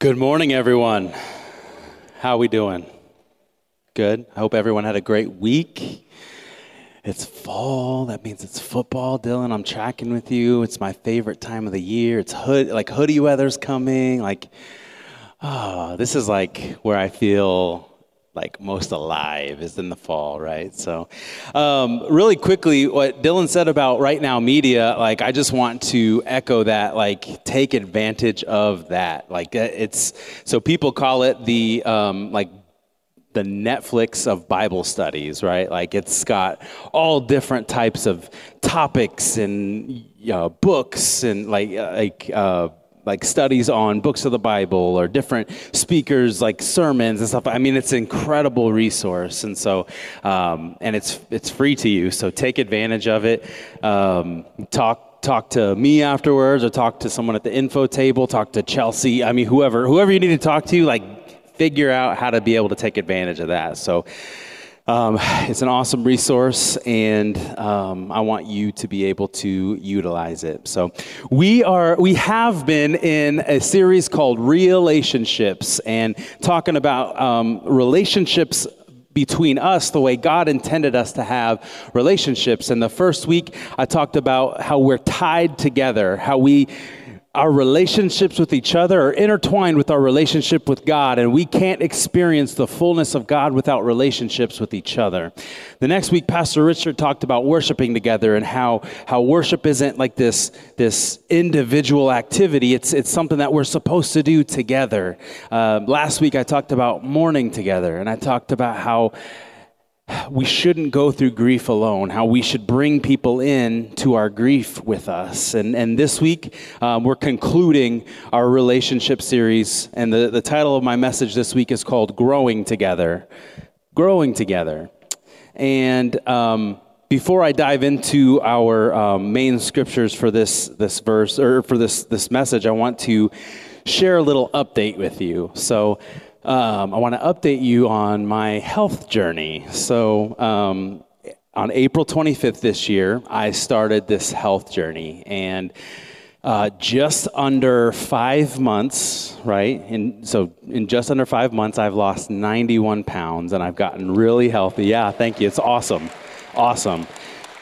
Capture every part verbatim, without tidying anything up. Good morning, everyone. How we doing? Good. I hope everyone had a great week. It's fall. That means it's football. Dylan, I'm tracking with you. It's my favorite time of the year. It's hood, like hoodie weather's coming. Like, ah, oh, this is like where I feel like most alive is in the fall, right? So, um, really quickly, what Dylan said about Right Now Media, like I just want to echo that, like take advantage of that. Like it's, so people call it the um, like the Netflix of Bible studies, right? Like it's got all different types of topics and uh, books and like like. Uh, like studies on books of the Bible or different speakers, like sermons and stuff. I mean, it's an incredible resource. And so, um, and it's, it's free to you. So take advantage of it. Um, talk, talk to me afterwards or talk to someone at the info table, talk to Chelsea. I mean, whoever, whoever you need to talk to, like figure out how to be able to take advantage of that. So, Um, it's an awesome resource, and um, I want you to be able to utilize it. So we are, we have been in a series called Relationships, and talking about um, relationships between us, the way God intended us to have relationships. And the first week, I talked about how we're tied together, how we our relationships with each other are intertwined with our relationship with God, and we can't experience the fullness of God without relationships with each other. The next week, Pastor Richard talked about worshiping together and how, how worship isn't like this, this individual activity. It's, it's something that we're supposed to do together. Uh, last week, I talked about mourning together, and I talked about how we shouldn't go through grief alone, how we should bring people in to our grief with us. And and this week, um, we're concluding our relationship series. And the, the title of my message this week is called Growing Together. Growing Together. And um, before I dive into our um, main scriptures for this this verse, or for this, this message, I want to share a little update with you. So Um, I want to update you on my health journey. So um, on April twenty-fifth this year, I started this health journey. And uh, just under five months, right? And so in just under five months, I've lost ninety-one pounds and I've gotten really healthy. Yeah, thank you. It's awesome. Awesome.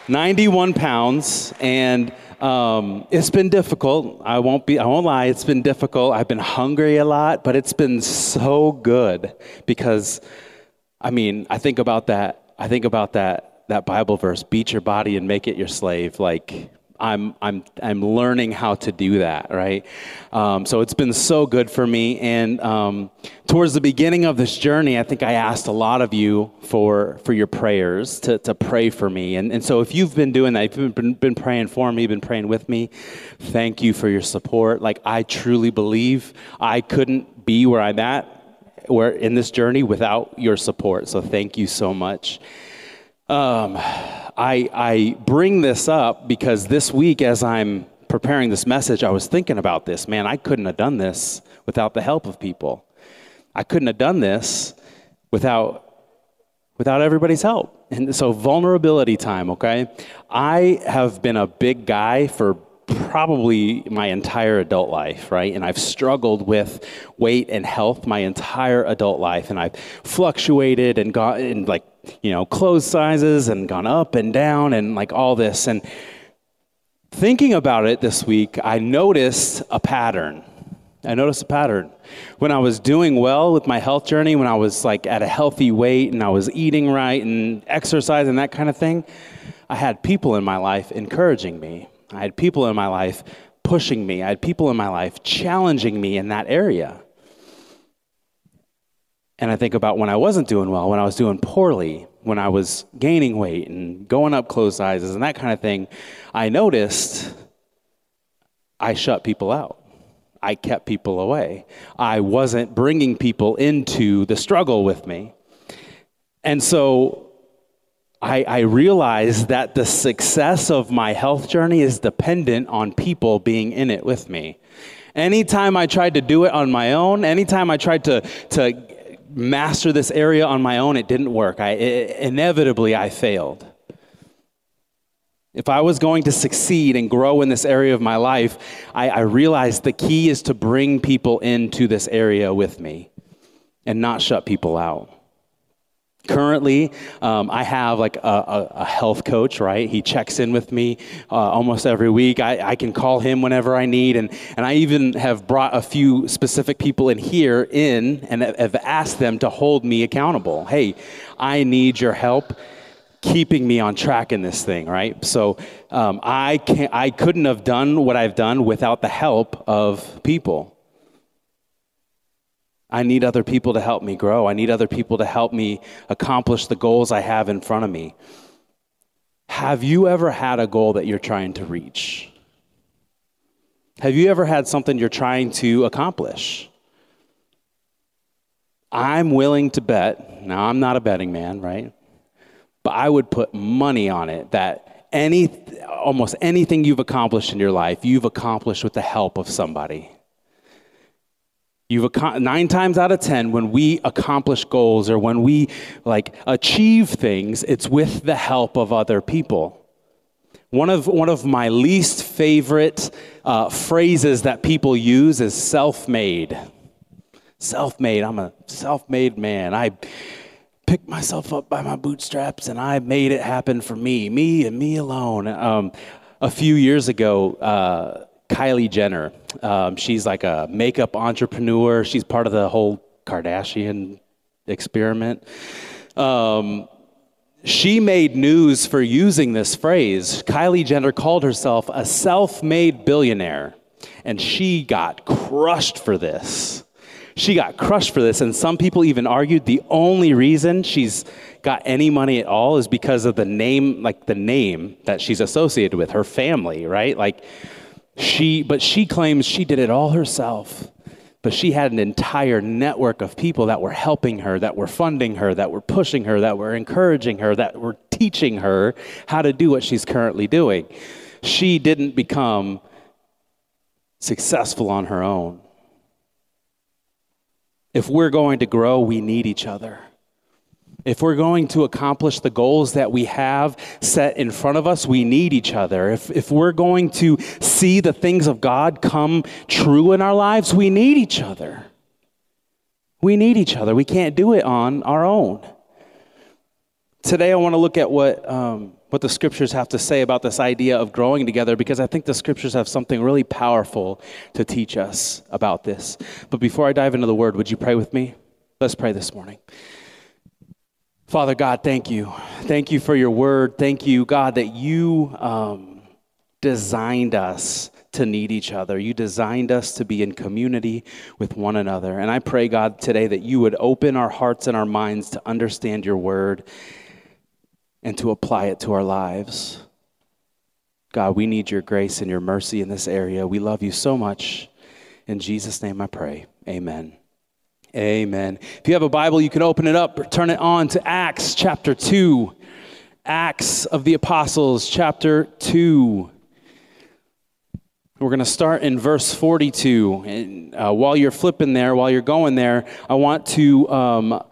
ninety-one pounds and Um, it's been difficult. I won't be, I won't lie. It's been difficult. I've been hungry a lot, but it's been so good because, I mean, I think about that. I think about that, that Bible verse, beat your body and make it your slave. Like I'm, I'm, I'm learning how to do that. Right. Um, so it's been so good for me. And, um, towards the beginning of this journey, I think I asked a lot of you for, for your prayers, to, to pray for me. And, and so if you've been doing that, if you've been, been praying for me, been praying with me, thank you for your support. Like I truly believe I couldn't be where I'm at, where in this journey without your support. So thank you so much. Um, I, I bring this up because this week as I'm preparing this message, I was thinking about this. Man, I couldn't have done this without the help of people. I couldn't have done this without without everybody's help. And so vulnerability time, okay? I have been a big guy for probably my entire adult life, right? And I've struggled with weight and health my entire adult life. And I've fluctuated and got in like, you know, clothes sizes and gone up and down and like all this. And thinking about it this week, I noticed a pattern. I noticed a pattern. When I was doing well with my health journey, when I was like at a healthy weight and I was eating right and exercise and that kind of thing, I had people in my life encouraging me. I had people in my life pushing me. I had people in my life challenging me in that area. And I think about when I wasn't doing well, when I was doing poorly, when I was gaining weight and going up clothes sizes and that kind of thing, I noticed I shut people out. I kept people away. I wasn't bringing people into the struggle with me. And so I, I realized that the success of my health journey is dependent on people being in it with me. Anytime I tried to do it on my own, anytime I tried to, to master this area on my own, it didn't work. I, it, inevitably, I failed. If I was going to succeed and grow in this area of my life, I, I realized the key is to bring people into this area with me and not shut people out. Currently, um, I have like a, a, a health coach, right? He checks in with me uh, almost every week. I, I can call him whenever I need. And, and I even have brought a few specific people in here in and have asked them to hold me accountable. Hey, I need your help keeping me on track in this thing, right? So um, I can't, I couldn't have done what I've done without the help of people. I need other people to help me grow. I need other people to help me accomplish the goals I have in front of me. Have you ever had a goal that you're trying to reach? Have you ever had something you're trying to accomplish? I'm willing to bet, now I'm not a betting man, right? But I would put money on it that any, almost anything you've accomplished in your life, you've accomplished with the help of somebody. You've nine times out of ten, when we accomplish goals or when we like achieve things, it's with the help of other people. One of one of my least favorite uh, phrases that people use is self-made. Self-made. I'm a self-made man. I picked myself up by my bootstraps and I made it happen for me, me and me alone. Um, a few years ago. Uh, Kylie Jenner, um, she's like a makeup entrepreneur. She's part of the whole Kardashian experiment. Um, she made news for using this phrase. Kylie Jenner called herself a self-made billionaire, and she got crushed for this. She got crushed for this, and some people even argued the only reason she's got any money at all is because of the name, like the name that she's associated with, her family, right? Like. She, but she claims she did it all herself, but she had an entire network of people that were helping her, that were funding her, that were pushing her, that were encouraging her, that were teaching her how to do what she's currently doing. She didn't become successful on her own. If we're going to grow, we need each other. If we're going to accomplish the goals that we have set in front of us, we need each other. If, if we're going to see the things of God come true in our lives, we need each other. We need each other. We can't do it on our own. Today, I want to look at what, um, what the scriptures have to say about this idea of growing together, because I think the scriptures have something really powerful to teach us about this. But before I dive into the word, would you pray with me? Let's pray this morning. Father God, thank you. Thank you for your word. Thank you, God, that you um, designed us to need each other. You designed us to be in community with one another. And I pray, God, today that you would open our hearts and our minds to understand your word and to apply it to our lives. God, we need your grace and your mercy in this area. We love you so much. In Jesus' name I pray. Amen. Amen. If you have a Bible, you can open it up or turn it on to Acts chapter two. Acts of the Apostles chapter two. We're going to start in verse forty-two. And uh, while you're flipping there, while you're going there, I want to um,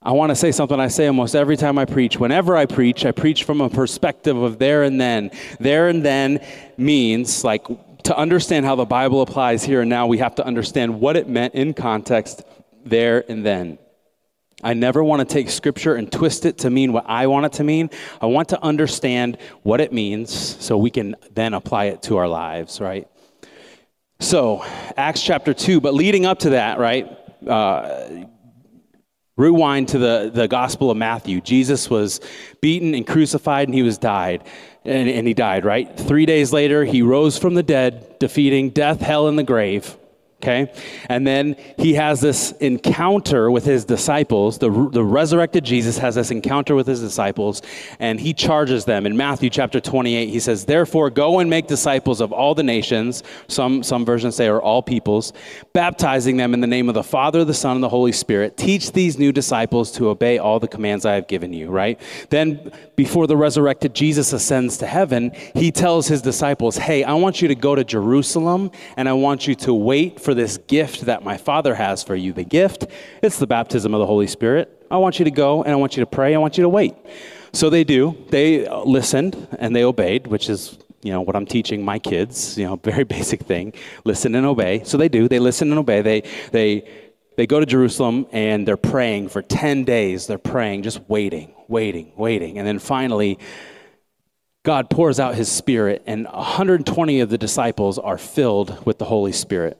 I want to say something I say almost every time I preach. Whenever I preach, I preach from a perspective of there and then. There and then means like to understand how the Bible applies here and now, we have to understand what it meant in context. There and then. I never want to take scripture and twist it to mean what I want it to mean. I want to understand what it means so we can then apply it to our lives, right? So, Acts chapter two, but leading up to that, right? Uh, rewind to the, the Gospel of Matthew. Jesus was beaten and crucified and he was died. And, and he died, right? Three days later, he rose from the dead, defeating death, hell, and the grave. Okay, and then he has this encounter with his disciples. The, the resurrected Jesus has this encounter with his disciples, and he charges them. In Matthew chapter twenty-eight, he says, "Therefore, go and make disciples of all the nations," some, some versions say are all peoples, "baptizing them in the name of the Father, the Son, and the Holy Spirit. Teach these new disciples to obey all the commands I have given you," right? Then before the resurrected Jesus ascends to heaven, he tells his disciples, "Hey, I want you to go to Jerusalem, and I want you to wait for For this gift that my Father has for you." The gift, it's the baptism of the Holy Spirit. I want you to go and I want you to pray. I want you to wait. So they do. They listened and they obeyed, which is, you know, what I'm teaching my kids, you know, very basic thing, listen and obey. So they do. They listen and obey. They they they go to Jerusalem and they're praying for ten days. They're praying, just waiting, waiting, waiting. And then finally, God pours out his Spirit, and one hundred twenty of the disciples are filled with the Holy Spirit.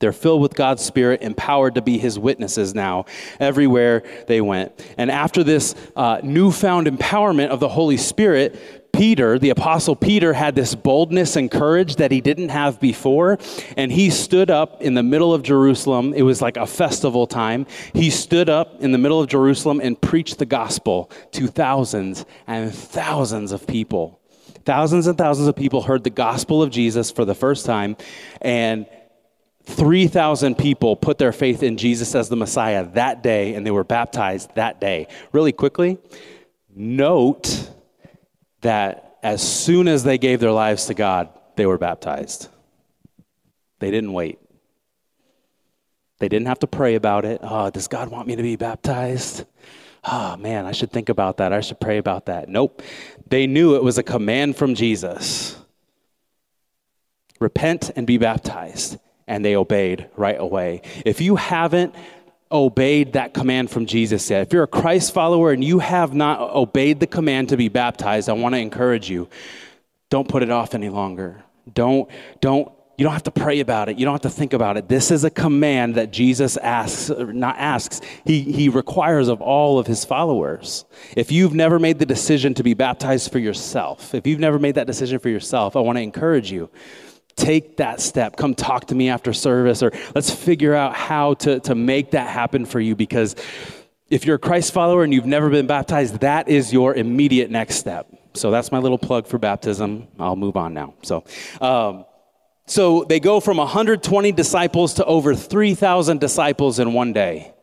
They're filled with God's Spirit, empowered to be his witnesses now everywhere they went. And after this uh, newfound empowerment of the Holy Spirit, Peter, the Apostle Peter, had this boldness and courage that he didn't have before. And he stood up in the middle of Jerusalem. It was like a festival time. He stood up in the middle of Jerusalem and preached the gospel to thousands and thousands of people. Thousands and thousands of people heard the gospel of Jesus for the first time, and three thousand people put their faith in Jesus as the Messiah that day, and they were baptized that day. Really quickly, note that as soon as they gave their lives to God, they were baptized. They didn't wait. They didn't have to pray about it. Oh, does God want me to be baptized? Oh, man, I should think about that. I should pray about that. Nope. They knew it was a command from Jesus. Repent and be baptized. And they obeyed right away. If you haven't obeyed that command from Jesus yet, if you're a Christ follower and you have not obeyed the command to be baptized, I want to encourage you, don't put it off any longer. Don't, don't, you don't have to pray about it. You don't have to think about it. This is a command that Jesus asks, not asks, he, he requires of all of his followers. If you've never made the decision to be baptized for yourself, if you've never made that decision for yourself, I want to encourage you. Take that step. Come talk to me after service, or let's figure out how to, to make that happen for you, because if you're a Christ follower and you've never been baptized, that is your immediate next step. So that's my little plug for baptism. I'll move on now. So um, so they go from one hundred twenty disciples to over three thousand disciples in one day.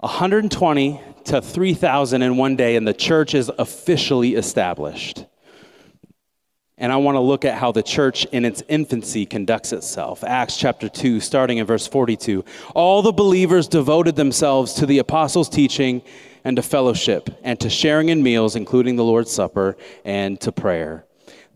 one hundred twenty to three thousand in one day, and the church is officially established. And I want to look at how the church in its infancy conducts itself. Acts chapter two, starting in verse forty-two. All the believers devoted themselves to the apostles' teaching and to fellowship and to sharing in meals, including the Lord's Supper, and to prayer.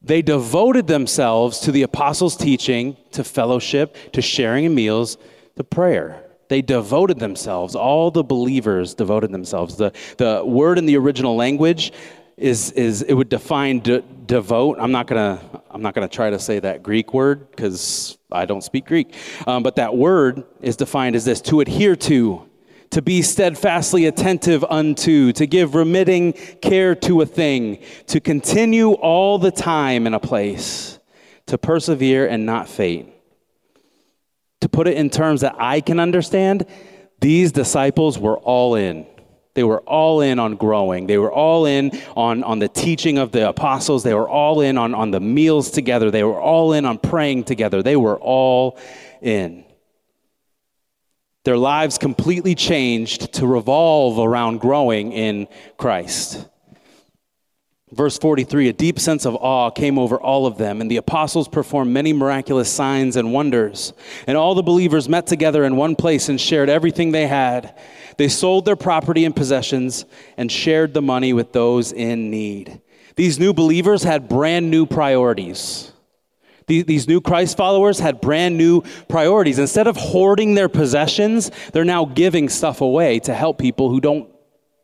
They devoted themselves to the apostles' teaching, to fellowship, to sharing in meals, to prayer. They devoted themselves. All the believers devoted themselves. The, the word in the original language Is is it would define de- devote. I'm not gonna I'm not gonna try to say that Greek word because I don't speak Greek. Um, but that word is defined as this: to adhere to, to be steadfastly attentive unto, to give remitting care to a thing, to continue all the time in a place, to persevere and not faint. To put it in terms that I can understand, these disciples were all in. They were all in on growing. They were all in on, on the teaching of the apostles. They were all in on, on the meals together. They were all in on praying together. They were all in. Their lives completely changed to revolve around growing in Christ. Verse forty-three, a deep sense of awe came over all of them, and the apostles performed many miraculous signs and wonders. And all the believers met together in one place and shared everything they had. They sold their property and possessions and shared the money with those in need. These new believers had brand new priorities. These new Christ followers had brand new priorities. Instead of hoarding their possessions, they're now giving stuff away to help people who don't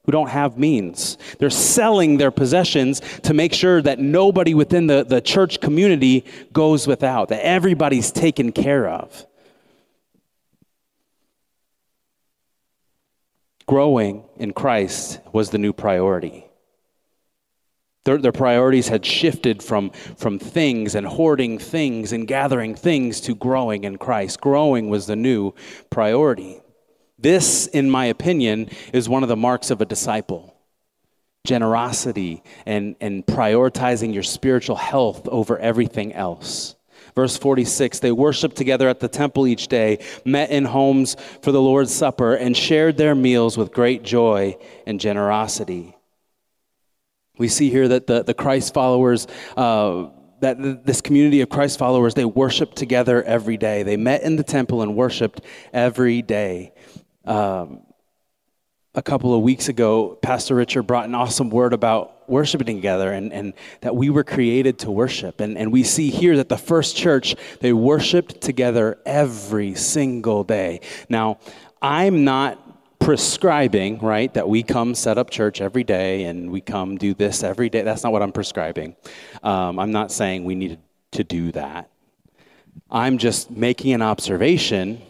who don't have means. They're selling their possessions to make sure that nobody within the, the church community goes without, that everybody's taken care of. Growing in Christ was the new priority. Their, their priorities had shifted from, from things and hoarding things and gathering things to growing in Christ. Growing was the new priority. This, in my opinion, is one of the marks of a disciple. Generosity and, and prioritizing your spiritual health over everything else. Verse forty-six, they worshiped together at the temple each day, met in homes for the Lord's Supper, and shared their meals with great joy and generosity. We see here that the, the Christ followers... Uh, that this community of Christ followers, they worshiped together every day. They met in the temple and worshiped every day. Um, a couple of weeks ago, Pastor Richard brought an awesome word about worshiping together and, and that we were created to worship. And, and we see here that the first church, they worshiped together every single day. Now, I'm not prescribing, right, that we come set up church every day and we come do this every day. That's not what I'm prescribing. Um, I'm not saying we need to do that. I'm just making an observation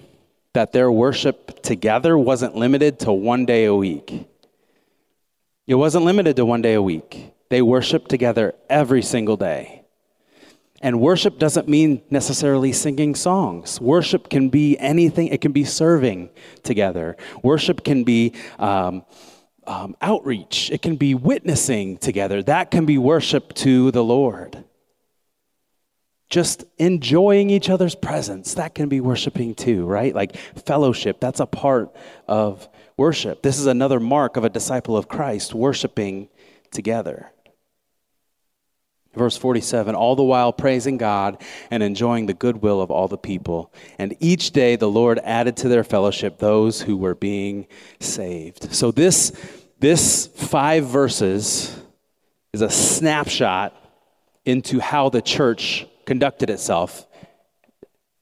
that their worship together wasn't limited to one day a week. It wasn't limited to one day a week. They worshiped together every single day. And worship doesn't mean necessarily singing songs. Worship can be anything. It can be serving together. Worship can be um, um, outreach. It can be witnessing together. That can be worship to the Lord. Just enjoying each other's presence, that can be worshiping too, right? Like fellowship, that's a part of worship. This is another mark of a disciple of Christ, worshiping together. Verse forty-seven, all the while praising God and enjoying the goodwill of all the people. And each day the Lord added to their fellowship those who were being saved. So this, this five verses is a snapshot into how the church conducted itself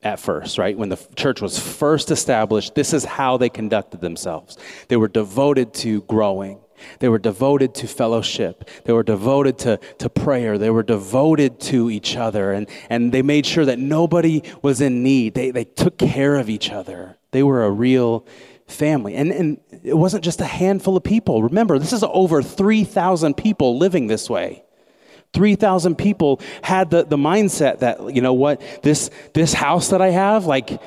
at first, right? When the church was first established, this is how they conducted themselves. They were devoted to growing. They were devoted to fellowship. They were devoted to, to prayer. They were devoted to each other. And, and they made sure that nobody was in need. They, they took care of each other. They were a real family. And, and it wasn't just a handful of people. Remember, this is over three thousand people living this way. three thousand people had the, the mindset that, you know what, this this house that I have, like,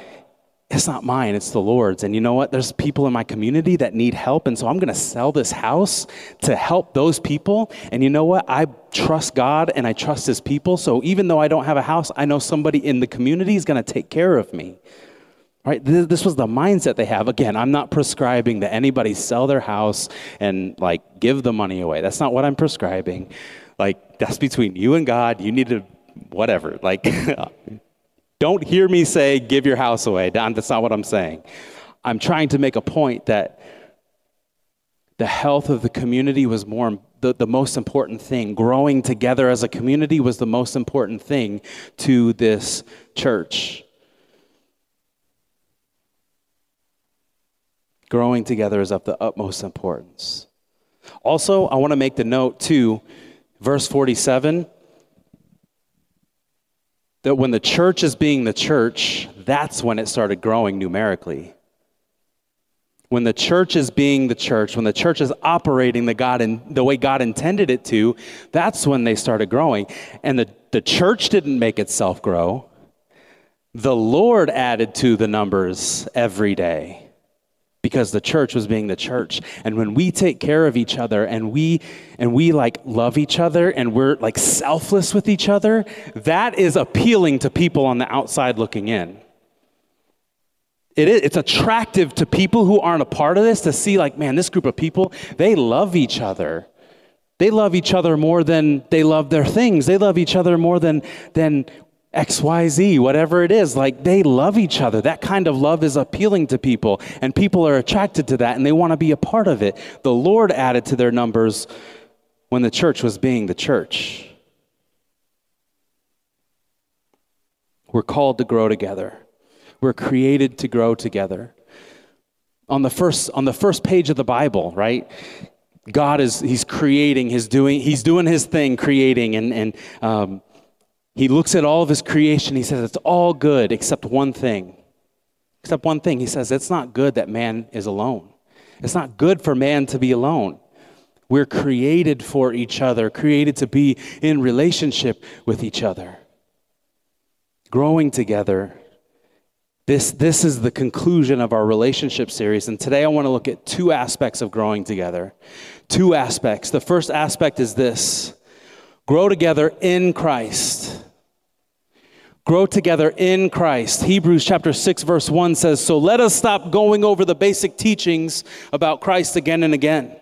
it's not mine, it's the Lord's. And you know what, there's people in my community that need help, and so I'm going to sell this house to help those people. And you know what, I trust God and I trust his people, so even though I don't have a house, I know somebody in the community is going to take care of me. Right? This was the mindset they have. Again, I'm not prescribing that anybody sell their house and, like, give the money away. That's not what I'm prescribing. Like, that's between you and God. You need to, whatever. Like, don't hear me say, give your house away. Don, that's not what I'm saying. I'm trying to make a point that the health of the community was more the, the most important thing. Growing together as a community was the most important thing to this church. Growing together is of the utmost importance. Also, I want to make the note, too, verse forty-seven, that when the church is being the church, that's when it started growing numerically. When the church is being the church, when the church is operating the God in the way God intended it to, that's when they started growing. And the, the church didn't make itself grow. The Lord added to the numbers every day, because the church was being the church. And when we take care of each other and we and we like love each other and we're like selfless with each other, that is appealing to people on the outside looking in. It is, it's attractive to people who aren't a part of this to see, like, man, this group of people, they love each other. They love each other more than they love their things. They love each other more than than X Y Z, whatever it is, like, they love each other. That kind of love is appealing to people, and people are attracted to that, and they want to be a part of it. The Lord added to their numbers when the church was being the church. We're called to grow together. We're created to grow together. On the first, on the first page of the Bible, right? God is, he's creating, he's doing, he's doing his thing, creating, and, and, um, He looks at all of his creation. He says, it's all good except one thing. Except one thing. He says, it's not good that man is alone. It's not good for man to be alone. We're created for each other, created to be in relationship with each other. Growing together. This, this is the conclusion of our relationship series. And today I want to look at two aspects of growing together. Two aspects. The first aspect is this. Grow together in Christ. Grow together in Christ. Hebrews chapter six, verse one says, so let us stop going over the basic teachings about Christ again and again.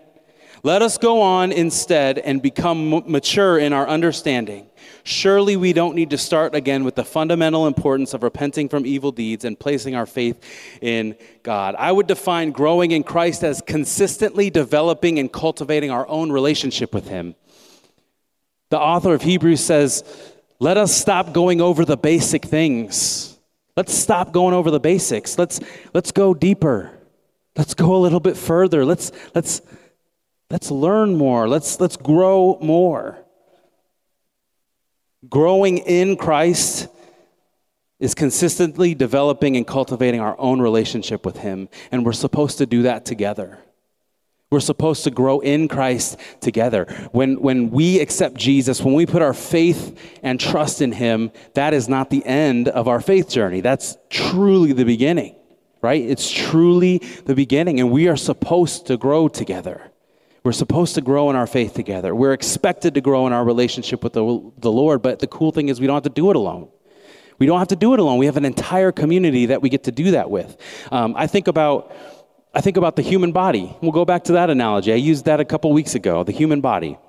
Let us go on instead and become mature in our understanding. Surely we don't need to start again with the fundamental importance of repenting from evil deeds and placing our faith in God. I would define growing in Christ as consistently developing and cultivating our own relationship with him. The author of Hebrews says, let us stop going over the basic things. Let's stop going over the basics. Let's let's go deeper. Let's go a little bit further. Let's let's Let's learn more. Let's, let's grow more. Growing in Christ is consistently developing and cultivating our own relationship with him, and we're supposed to do that together. We're supposed to grow in Christ together. When, when we accept Jesus, when we put our faith and trust in him, that is not the end of our faith journey. That's truly the beginning, right? It's truly the beginning, and we are supposed to grow together. We're supposed to grow in our faith together. We're expected to grow in our relationship with the, the Lord, but the cool thing is we don't have to do it alone. We don't have to do it alone. We have an entire community that we get to do that with. Um, I think about I think about the human body. We'll go back to that analogy. I used that a couple weeks ago, the human body.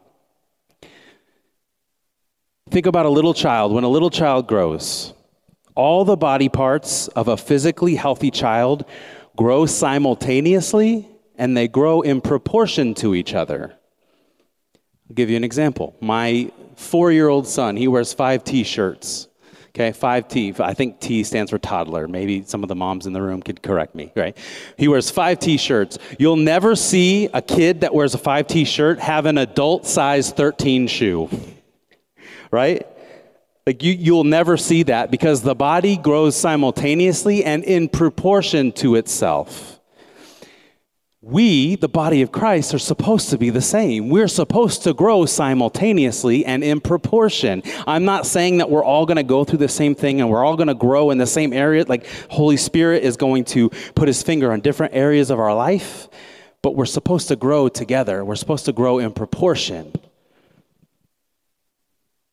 Think about a little child. When a little child grows, all the body parts of a physically healthy child grow simultaneously, and they grow in proportion to each other. I'll give you an example. My four-year-old son, he wears five T shirts. Okay, five T. I think T stands for toddler. Maybe some of the moms in the room could correct me, right? He wears five T shirts. You'll never see a kid that wears a five T shirt have an adult size thirteen shoe, right? Like you, you'll never see that because the body grows simultaneously and in proportion to itself. We, the body of Christ, are supposed to be the same. We're supposed to grow simultaneously and in proportion. I'm not saying that we're all going to go through the same thing and we're all going to grow in the same area. Like Holy Spirit is going to put his finger on different areas of our life, but we're supposed to grow together. We're supposed to grow in proportion.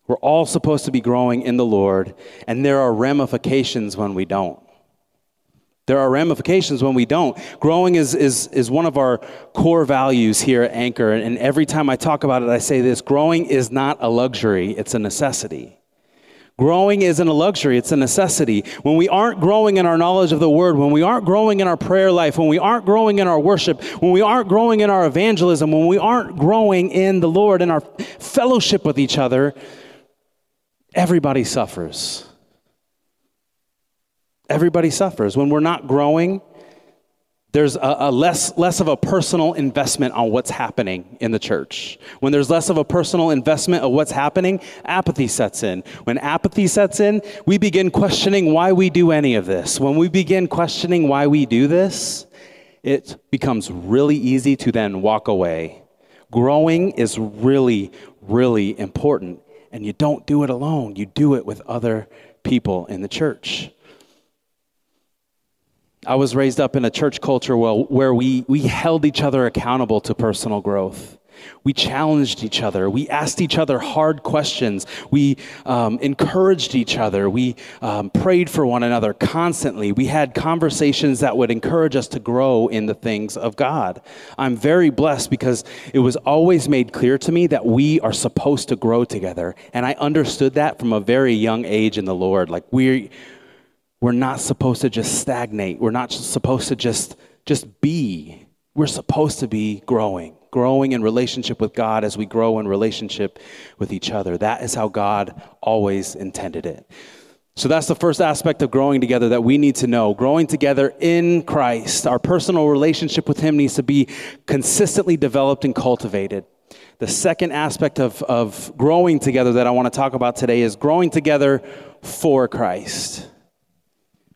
We're all supposed to be growing in the Lord, and there are ramifications when we don't. There are ramifications when we don't. Growing is, is, is one of our core values here at Anchor. And every time I talk about it, I say this: growing is not a luxury, it's a necessity. Growing isn't a luxury, it's a necessity. When we aren't growing in our knowledge of the word, when we aren't growing in our prayer life, when we aren't growing in our worship, when we aren't growing in our evangelism, when we aren't growing in the Lord and our fellowship with each other, everybody suffers. Everybody suffers. When we're not growing, there's a, a less less of a personal investment on what's happening in the church. When there's less of a personal investment of what's happening, apathy sets in. When apathy sets in, we begin questioning why we do any of this. When we begin questioning why we do this, it becomes really easy to then walk away. Growing is really, really important, and you don't do it alone. You do it with other people in the church. I was raised up in a church culture where we, we held each other accountable to personal growth. We challenged each other. We asked each other hard questions. We um, encouraged each other. We um, prayed for one another constantly. We had conversations that would encourage us to grow in the things of God. I'm very blessed because it was always made clear to me that we are supposed to grow together. And I understood that from a very young age in the Lord. Like we're... We're not supposed to just stagnate. We're not supposed to just, just be. We're supposed to be growing, growing in relationship with God as we grow in relationship with each other. That is how God always intended it. So that's the first aspect of growing together that we need to know. Growing together in Christ. Our personal relationship with him needs to be consistently developed and cultivated. The second aspect of, of growing together that I want to talk about today is growing together for Christ.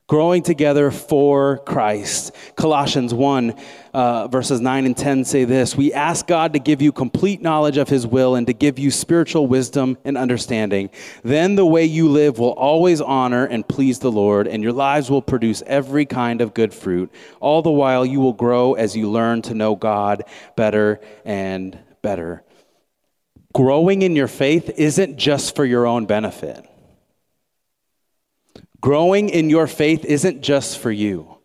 Growing together for Christ. Colossians one, uh, verses nine and ten say this: we ask God to give you complete knowledge of his will and to give you spiritual wisdom and understanding. Then the way you live will always honor and please the Lord, and your lives will produce every kind of good fruit. All the while you will grow as you learn to know God better and better. Growing in your faith isn't just for your own benefit. Growing in your faith isn't just for you.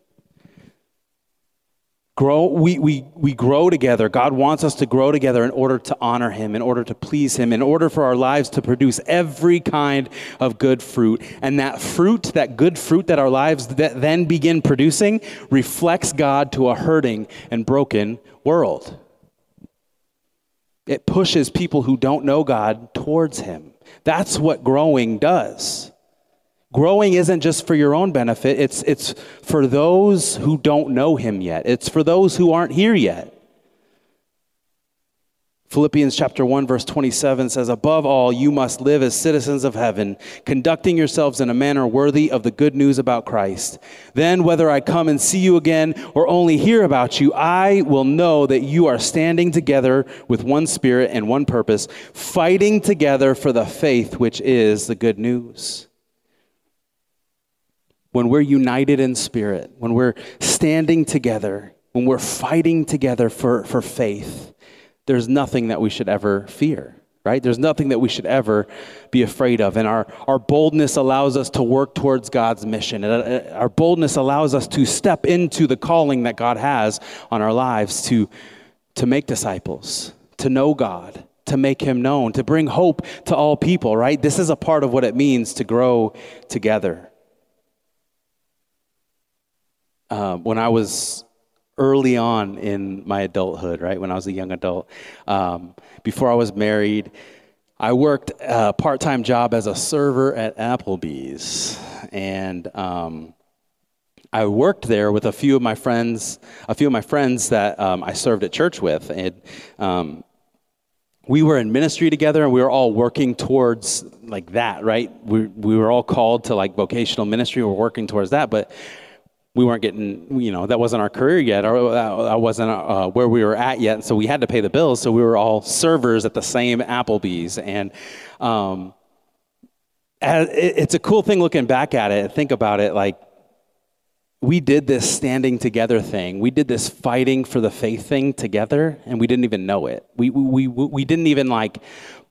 Grow, we, we, we grow together. God wants us to grow together in order to honor him, in order to please him, in order for our lives to produce every kind of good fruit. And that fruit, that good fruit that our lives th- then begin producing, reflects God to a hurting and broken world. It pushes people who don't know God towards him. That's what growing does. Growing isn't just for your own benefit. It's it's for those who don't know him yet. It's for those who aren't here yet. Philippians chapter one, verse twenty-seven says, above all, you must live as citizens of heaven, conducting yourselves in a manner worthy of the good news about Christ. Then, whether I come and see you again or only hear about you, I will know that you are standing together with one spirit and one purpose, fighting together for the faith which is the good news. When we're united in spirit, when we're standing together, when we're fighting together for, for faith, there's nothing that we should ever fear, right? There's nothing that we should ever be afraid of. And our, our boldness allows us to work towards God's mission. And our boldness allows us to step into the calling that God has on our lives to, to make disciples, to know God, to make him known, to bring hope to all people, right? This is a part of what it means to grow together. Um, when I was early on in my adulthood, right, when I was a young adult, um, before I was married, I worked a part-time job as a server at Applebee's. And um, I worked there with a few of my friends, a few of my friends that um, I served at church with. And um, we were in ministry together, and we were all working towards like that, right? We, we were all called to like vocational ministry. We were working towards that, but we weren't getting, you know, that wasn't our career yet, or that wasn't uh, where we were at yet, so we had to pay the bills, so we were all servers at the same Applebee's, and um, it's a cool thing looking back at it and think about it, like, we did this standing together thing, we did this fighting for the faith thing together, and we didn't even know it. We we we, we didn't even, like,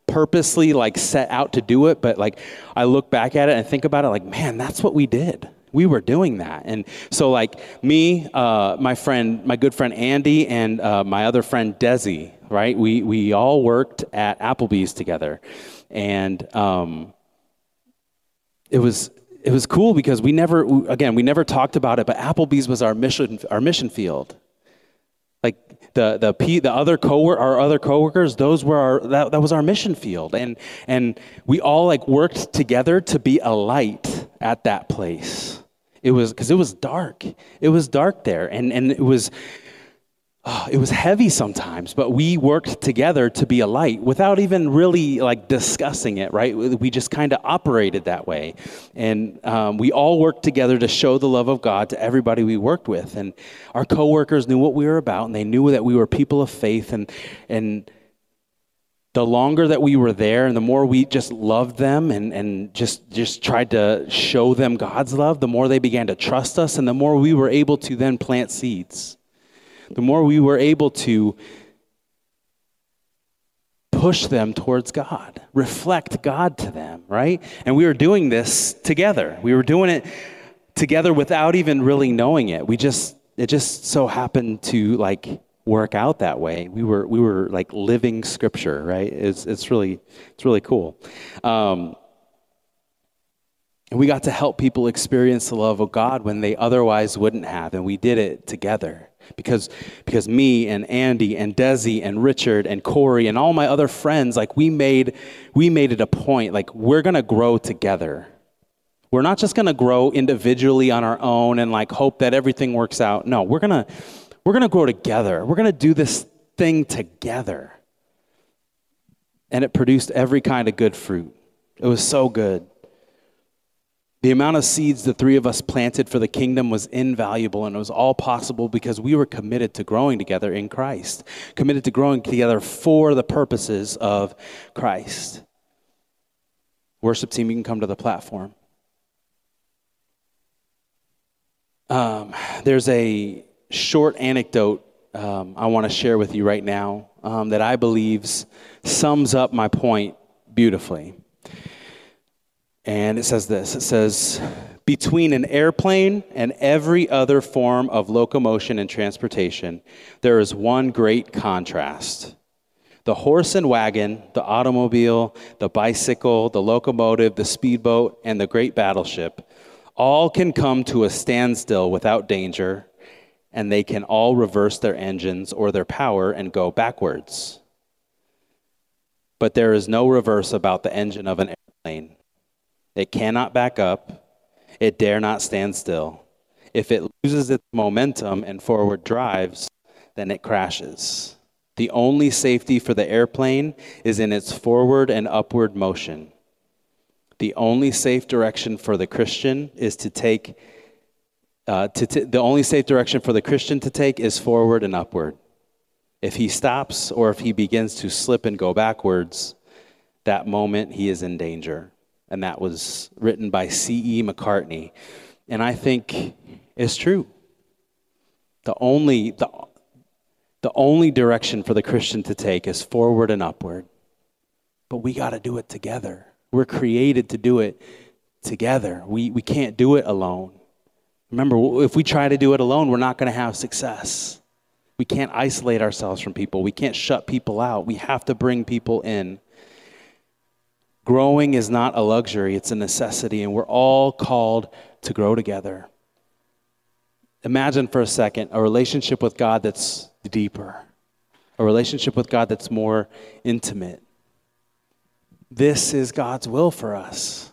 purposely, like, set out to do it, but, like, I look back at it and think about it, like, man, that's what we did. We were doing that. And so like me, uh, my friend, my good friend Andy, and uh, my other friend Desi, right? We we all worked at Applebee's together. And um, it was it was cool because we never, again, we never talked about it, but Applebee's was our mission our mission field. Like the the P, the other co our other coworkers, those were our that, that was our mission field. And and we all like worked together to be a light at that place. It was because it was dark. It was dark there, and and it was oh, it was heavy sometimes. But we worked together to be a light without even really like discussing it, right? We just kind of operated that way, and um, we all worked together to show the love of God to everybody we worked with. And our coworkers knew what we were about, and they knew that we were people of faith. And and the longer that we were there and the more we just loved them and, and just, just tried to show them God's love, the more they began to trust us and the more we were able to then plant seeds. The more we were able to push them towards God, reflect God to them, right? And we were doing this together. We were doing it together without even really knowing it. We just, it just so happened to like work out that way. We were we were like living scripture, right? It's it's really it's really cool. Um, and we got to help people experience the love of God when they otherwise wouldn't have, and we did it together because because me and Andy and Desi and Richard and Corey and all my other friends, like we made we made it a point, like we're gonna grow together. We're not just gonna grow individually on our own and like hope that everything works out. No, we're gonna We're going to grow together. We're going to do this thing together. And it produced every kind of good fruit. It was so good. The amount of seeds the three of us planted for the kingdom was invaluable, and it was all possible because we were committed to growing together in Christ, committed to growing together for the purposes of Christ. Worship team, you can come to the platform. Um, there's a short anecdote um, I want to share with you right now um, that I believe sums up my point beautifully. And it says this, it says, Between an airplane and every other form of locomotion and transportation, there is one great contrast. The horse and wagon, the automobile, the bicycle, the locomotive, the speedboat, and the great battleship all can come to a standstill without danger, and they can all reverse their engines or their power and go backwards. But there is no reverse about the engine of an airplane. It cannot back up. It dare not stand still. If it loses its momentum and forward drives, then it crashes. The only safety for the airplane is in its forward and upward motion. The only safe direction for the Christian is to take, uh, to t- the only safe direction for the Christian to take is forward and upward. If he stops or if he begins to slip and go backwards, that moment he is in danger. And that was written by C E McCartney. And I think it's true. The only the, the only direction for the Christian to take is forward and upward. But we got to do it together. We're created to do it together. We, we can't do it alone. Remember, if we try to do it alone, we're not going to have success. We can't isolate ourselves from people. We can't shut people out. We have to bring people in. Growing is not a luxury, it's a necessity, and we're all called to grow together. Imagine for a second a relationship with God that's deeper, a relationship with God that's more intimate. This is God's will for us,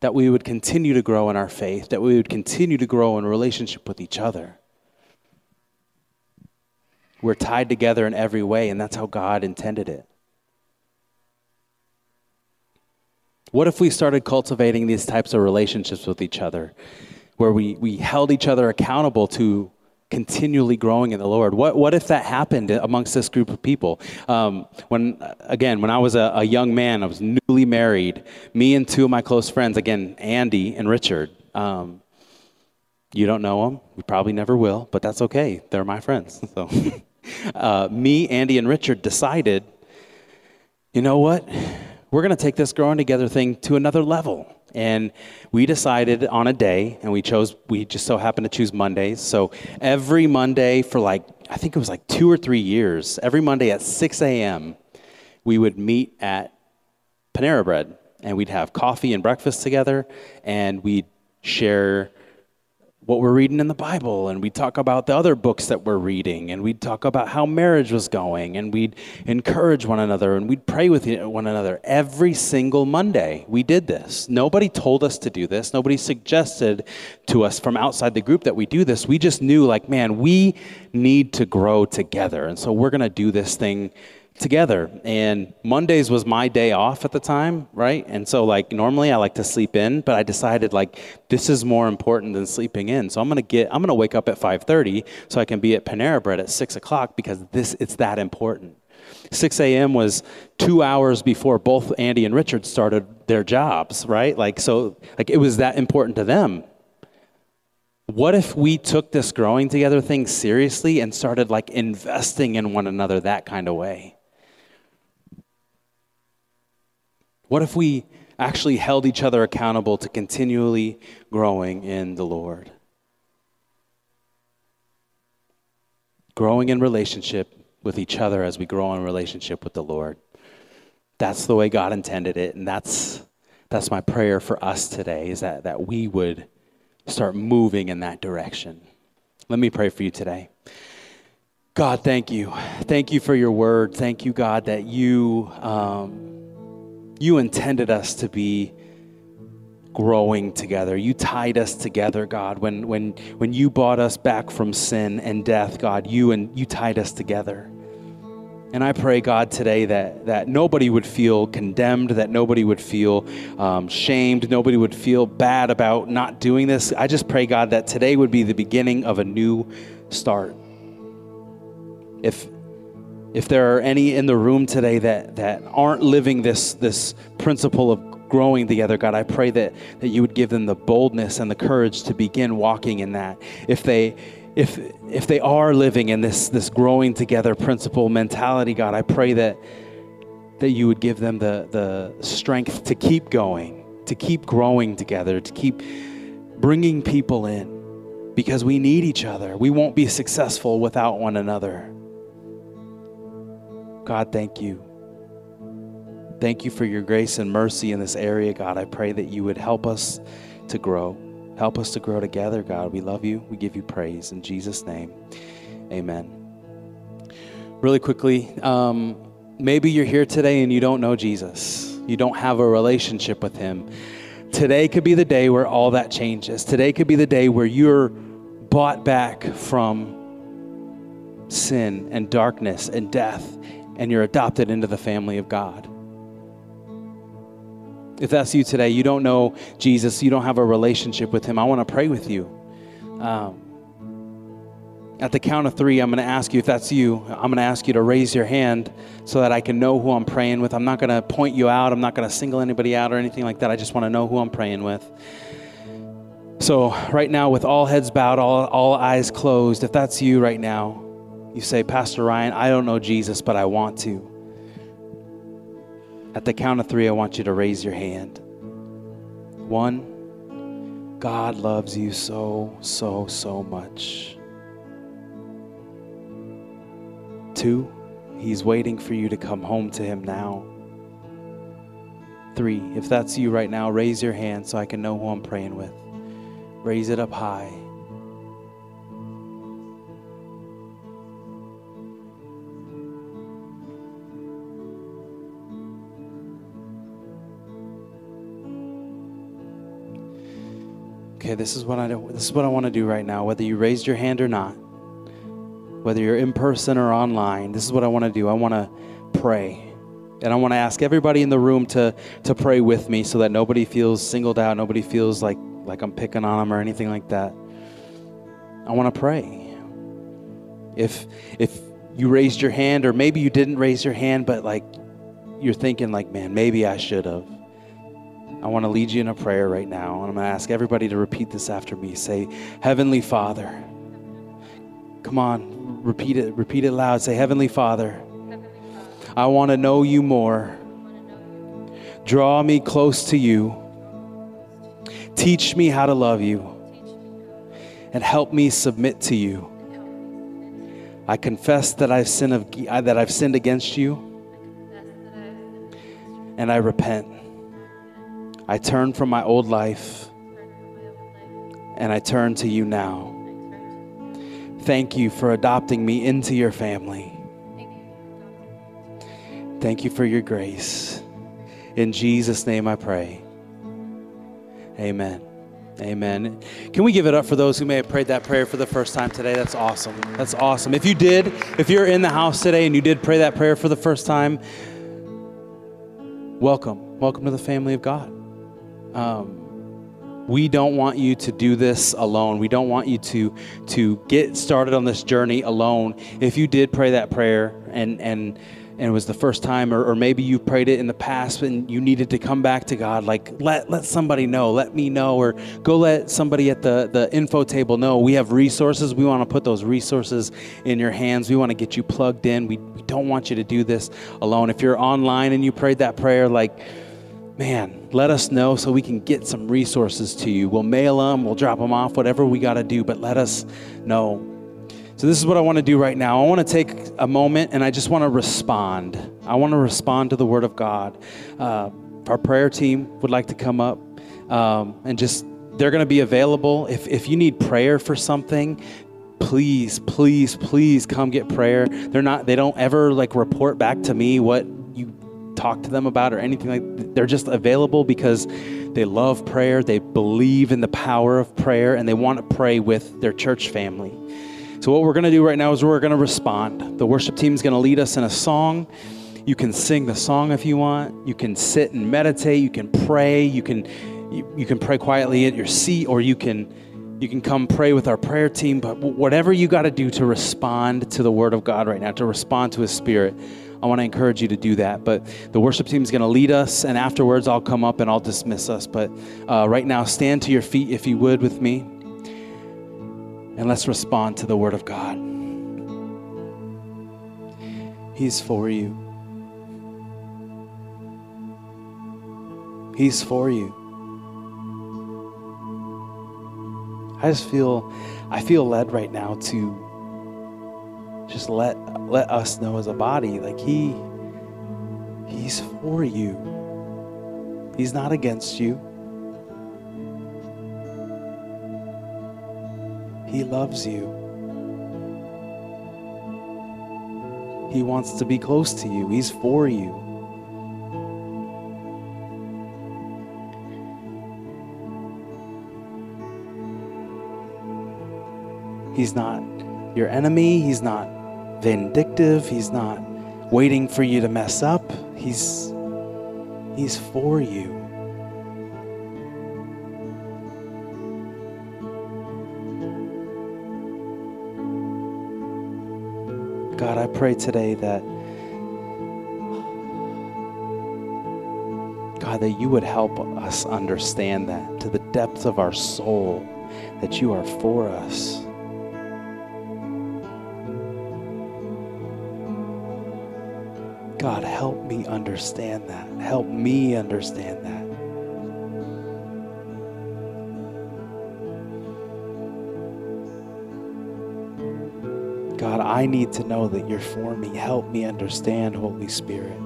that we would continue to grow in our faith, that we would continue to grow in relationship with each other. We're tied together in every way, and that's how God intended it. What if we started cultivating these types of relationships with each other, where we, we held each other accountable to continually growing in the Lord? What what if that happened amongst this group of people? Um, when again, when I was a, a young man, I was newly married. Me and two of my close friends, again, Andy and Richard. Um, you don't know them. You probably never will, but that's okay. They're my friends. So, uh, me, Andy, and Richard decided, you know what? We're going to take this growing together thing to another level. And we decided on a day, and we chose, we just so happened to choose Mondays. So every Monday for like, I think it was like two or three years, every Monday at six a.m., we would meet at Panera Bread, and we'd have coffee and breakfast together, and we'd share what we're reading in the Bible, and we'd talk about the other books that we're reading, and we'd talk about how marriage was going, and we'd encourage one another, and we'd pray with one another. Every single Monday, we did this. Nobody told us to do this. Nobody suggested to us from outside the group that we do this. We just knew, like, man, we need to grow together, and so we're going to do this thing together. And Mondays was my day off at the time, right? And so, like, normally I like to sleep in, but I decided, like, this is more important than sleeping in. So I'm gonna get, I'm gonna wake up at five thirty so I can be at Panera Bread at six o'clock because this, it's that important. six a.m. was two hours before both Andy and Richard started their jobs, right? Like, so, like, it was that important to them. What if we took this growing together thing seriously and started, like, investing in one another that kind of way? What if we actually held each other accountable to continually growing in the Lord? Growing in relationship with each other as we grow in relationship with the Lord. That's the way God intended it, and that's that's my prayer for us today, is that, that we would start moving in that direction. Let me pray for you today. God, thank you. Thank you for your word. Thank you, God, that you... Um, You intended us to be growing together. You tied us together, God. When when when you bought us back from sin and death, God, you and you tied us together. And I pray, God, today that that nobody would feel condemned, that nobody would feel um, shamed, nobody would feel bad about not doing this. I just pray, God, that today would be the beginning of a new start. If If there are any in the room today that, that aren't living this, this principle of growing together, God, I pray that, that you would give them the boldness and the courage to begin walking in that. If they if if they are living in this, this growing together principle mentality, God, I pray that that you would give them the, the strength to keep going, to keep growing together, to keep bringing people in, because we need each other. We won't be successful without one another. God, thank you. Thank you for your grace and mercy in this area, God. I pray that you would help us to grow. Help us to grow together, God. We love you. We give you praise. In Jesus' name, amen. Really quickly, um, maybe you're here today and you don't know Jesus. You don't have a relationship with him. Today could be the day where all that changes. Today could be the day where you're bought back from sin and darkness and death, and you're adopted into the family of God. If that's you today, you don't know Jesus, you don't have a relationship with him, I want to pray with you. Um, at the count of three, I'm going to ask you, if that's you, I'm going to ask you to raise your hand so that I can know who I'm praying with. I'm not going to point you out. I'm not going to single anybody out or anything like that. I just want to know who I'm praying with. So right now, with all heads bowed, all, all eyes closed, if that's you right now, you say, Pastor Ryan, I don't know Jesus, but I want to. At the count of three, I want you to raise your hand. One, God loves you so, so, so much. Two, he's waiting for you to come home to him now. Three, if that's you right now, raise your hand so I can know who I'm praying with. Raise it up high. Okay, this is what I do, this is what I want to do right now. Whether you raised your hand or not, whether you're in person or online, this is what I want to do. I want to pray. And I want to ask everybody in the room to to pray with me so that nobody feels singled out, nobody feels like, like I'm picking on them or anything like that. I want to pray. If if you raised your hand, or maybe you didn't raise your hand, but like you're thinking like, man, maybe I should have. I want to lead you in a prayer right now, and I'm going to ask everybody to repeat this after me. Say, Heavenly Father. Come on, repeat it. Repeat it loud. Say, Heavenly Father, Heavenly Father, I want to know you more. Draw me close to you. Teach me how to love you. And help me submit to you. I confess that I've sinned, of, that I've sinned against you, and I repent. I turn from my old life, and I turn to you now. Thank you for adopting me into your family. Thank you for your grace. In Jesus' name I pray. Amen. Amen. Can we give it up for those who may have prayed that prayer for the first time today? That's awesome. That's awesome. If you did, if you're in the house today and you did pray that prayer for the first time, welcome. Welcome to the family of God. Um, we don't want you to do this alone. We don't want you to to get started on this journey alone. If you did pray that prayer and and and it was the first time, or, or maybe you prayed it in the past and you needed to come back to God, like let let somebody know, let me know, or go let somebody at the, the info table know. We have resources. We want to put those resources in your hands. We want to get you plugged in. We, we don't want you to do this alone. If you're online and you prayed that prayer, like, man, let us know so we can get some resources to you. We'll mail them, we'll drop them off, whatever we got to do, but let us know. So this is what I want to do right now. I want to take a moment and I just want to respond. I want to respond to the Word of God. Uh, our prayer team would like to come up um, and just, they're going to be available. If, if you need prayer for something, please, please, please come get prayer. They're not, they don't ever like report back to me what you talk to them about or anything like that. They're just available because they love prayer, they believe in the power of prayer, and they want to pray with their church family. So what we're going to do right now is we're going to respond. The worship team is going to lead us in a song. You can sing the song if you want. You can sit and meditate. You can pray. You can you, you can pray quietly at your seat, or you can you can come pray with our prayer team. But whatever you got to do to respond to the Word of God right now, to respond to His Spirit, I want to encourage you to do that. But the worship team is going to lead us, and afterwards I'll come up and I'll dismiss us. But uh, right now, stand to your feet if you would with me, and let's respond to the Word of God. He's for you. He's for you. I just feel, I feel led right now to just let let us know as a body, like he, he's for you. He's not against you. He loves you. He wants to be close to you. He's for you. He's not your enemy. He's not vindictive. He's not waiting for you to mess up. He's, he's for you. God, I pray today that, God, that you would help us understand that to the depths of our soul, that you are for us. God, help me understand that. Help me understand that. God, I need to know that you're for me. Help me understand, Holy Spirit.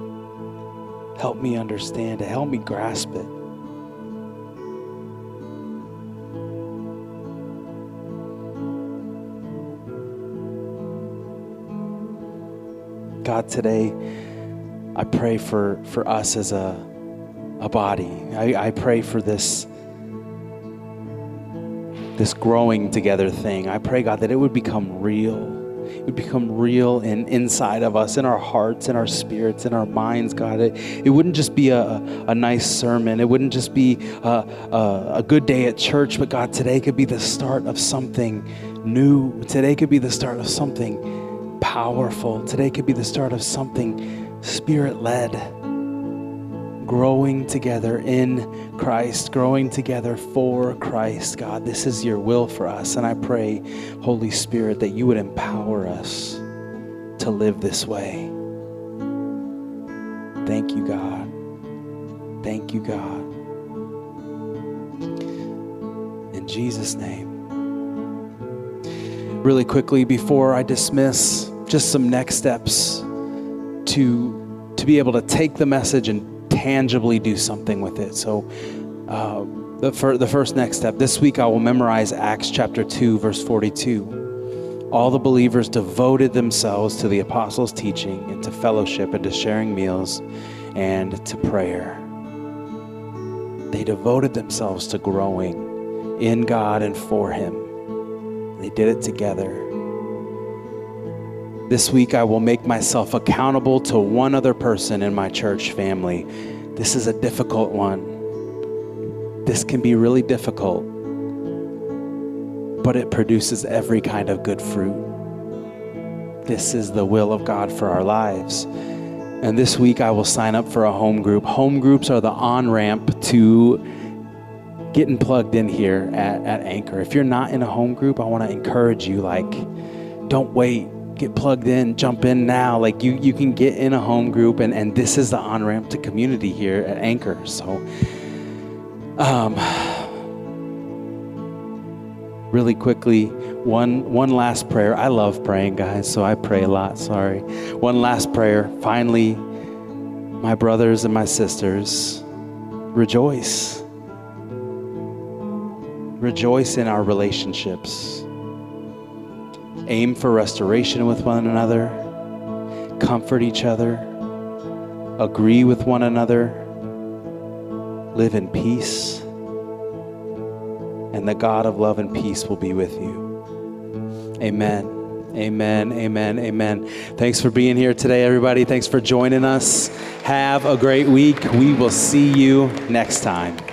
Help me understand it. Help me grasp it. God, today, I pray for, for us as a, a body. I, I pray for this this growing together thing. I pray, God, that it would become real. It would become real and inside of us, in our hearts, in our spirits, in our minds, God. It, it wouldn't just be a, a nice sermon. It wouldn't just be a, a, a good day at church. But God, today could be the start of something new. Today could be the start of something powerful. Today could be the start of something Spirit-led. Growing together in Christ, growing together for Christ. God, this is your will for us. And I pray, Holy Spirit, that you would empower us to live this way. Thank you, God. Thank you, God. In Jesus' name. Really quickly, before I dismiss, just some next steps to, to be able to take the message and tangibly do something with it. So uh, the, fir- the first next step, this week I will memorize Acts chapter two, verse forty-two. All the believers devoted themselves to the apostles' teaching and to fellowship and to sharing meals and to prayer. They devoted themselves to growing in God and for Him. They did it together. This week, I will make myself accountable to one other person in my church family. This is a difficult one. This can be really difficult, but it produces every kind of good fruit. This is the will of God for our lives. And this week, I will sign up for a home group. Home groups are the on-ramp to getting plugged in here at, at Anchor. If you're not in a home group, I want to encourage you, like, don't wait. Get plugged in, jump in now. Like you you can get in a home group, and, and this is the on-ramp to community here at Anchor. So um, really quickly, one one last prayer. I love praying, guys, so I pray a lot, sorry. One last prayer. Finally, my brothers and my sisters, rejoice. Rejoice in our relationships. Aim for restoration with one another, comfort each other, agree with one another, live in peace, and the God of love and peace will be with you. Amen. Amen. Amen. Amen. Thanks for being here today, everybody. Thanks for joining us. Have a great week. We will see you next time.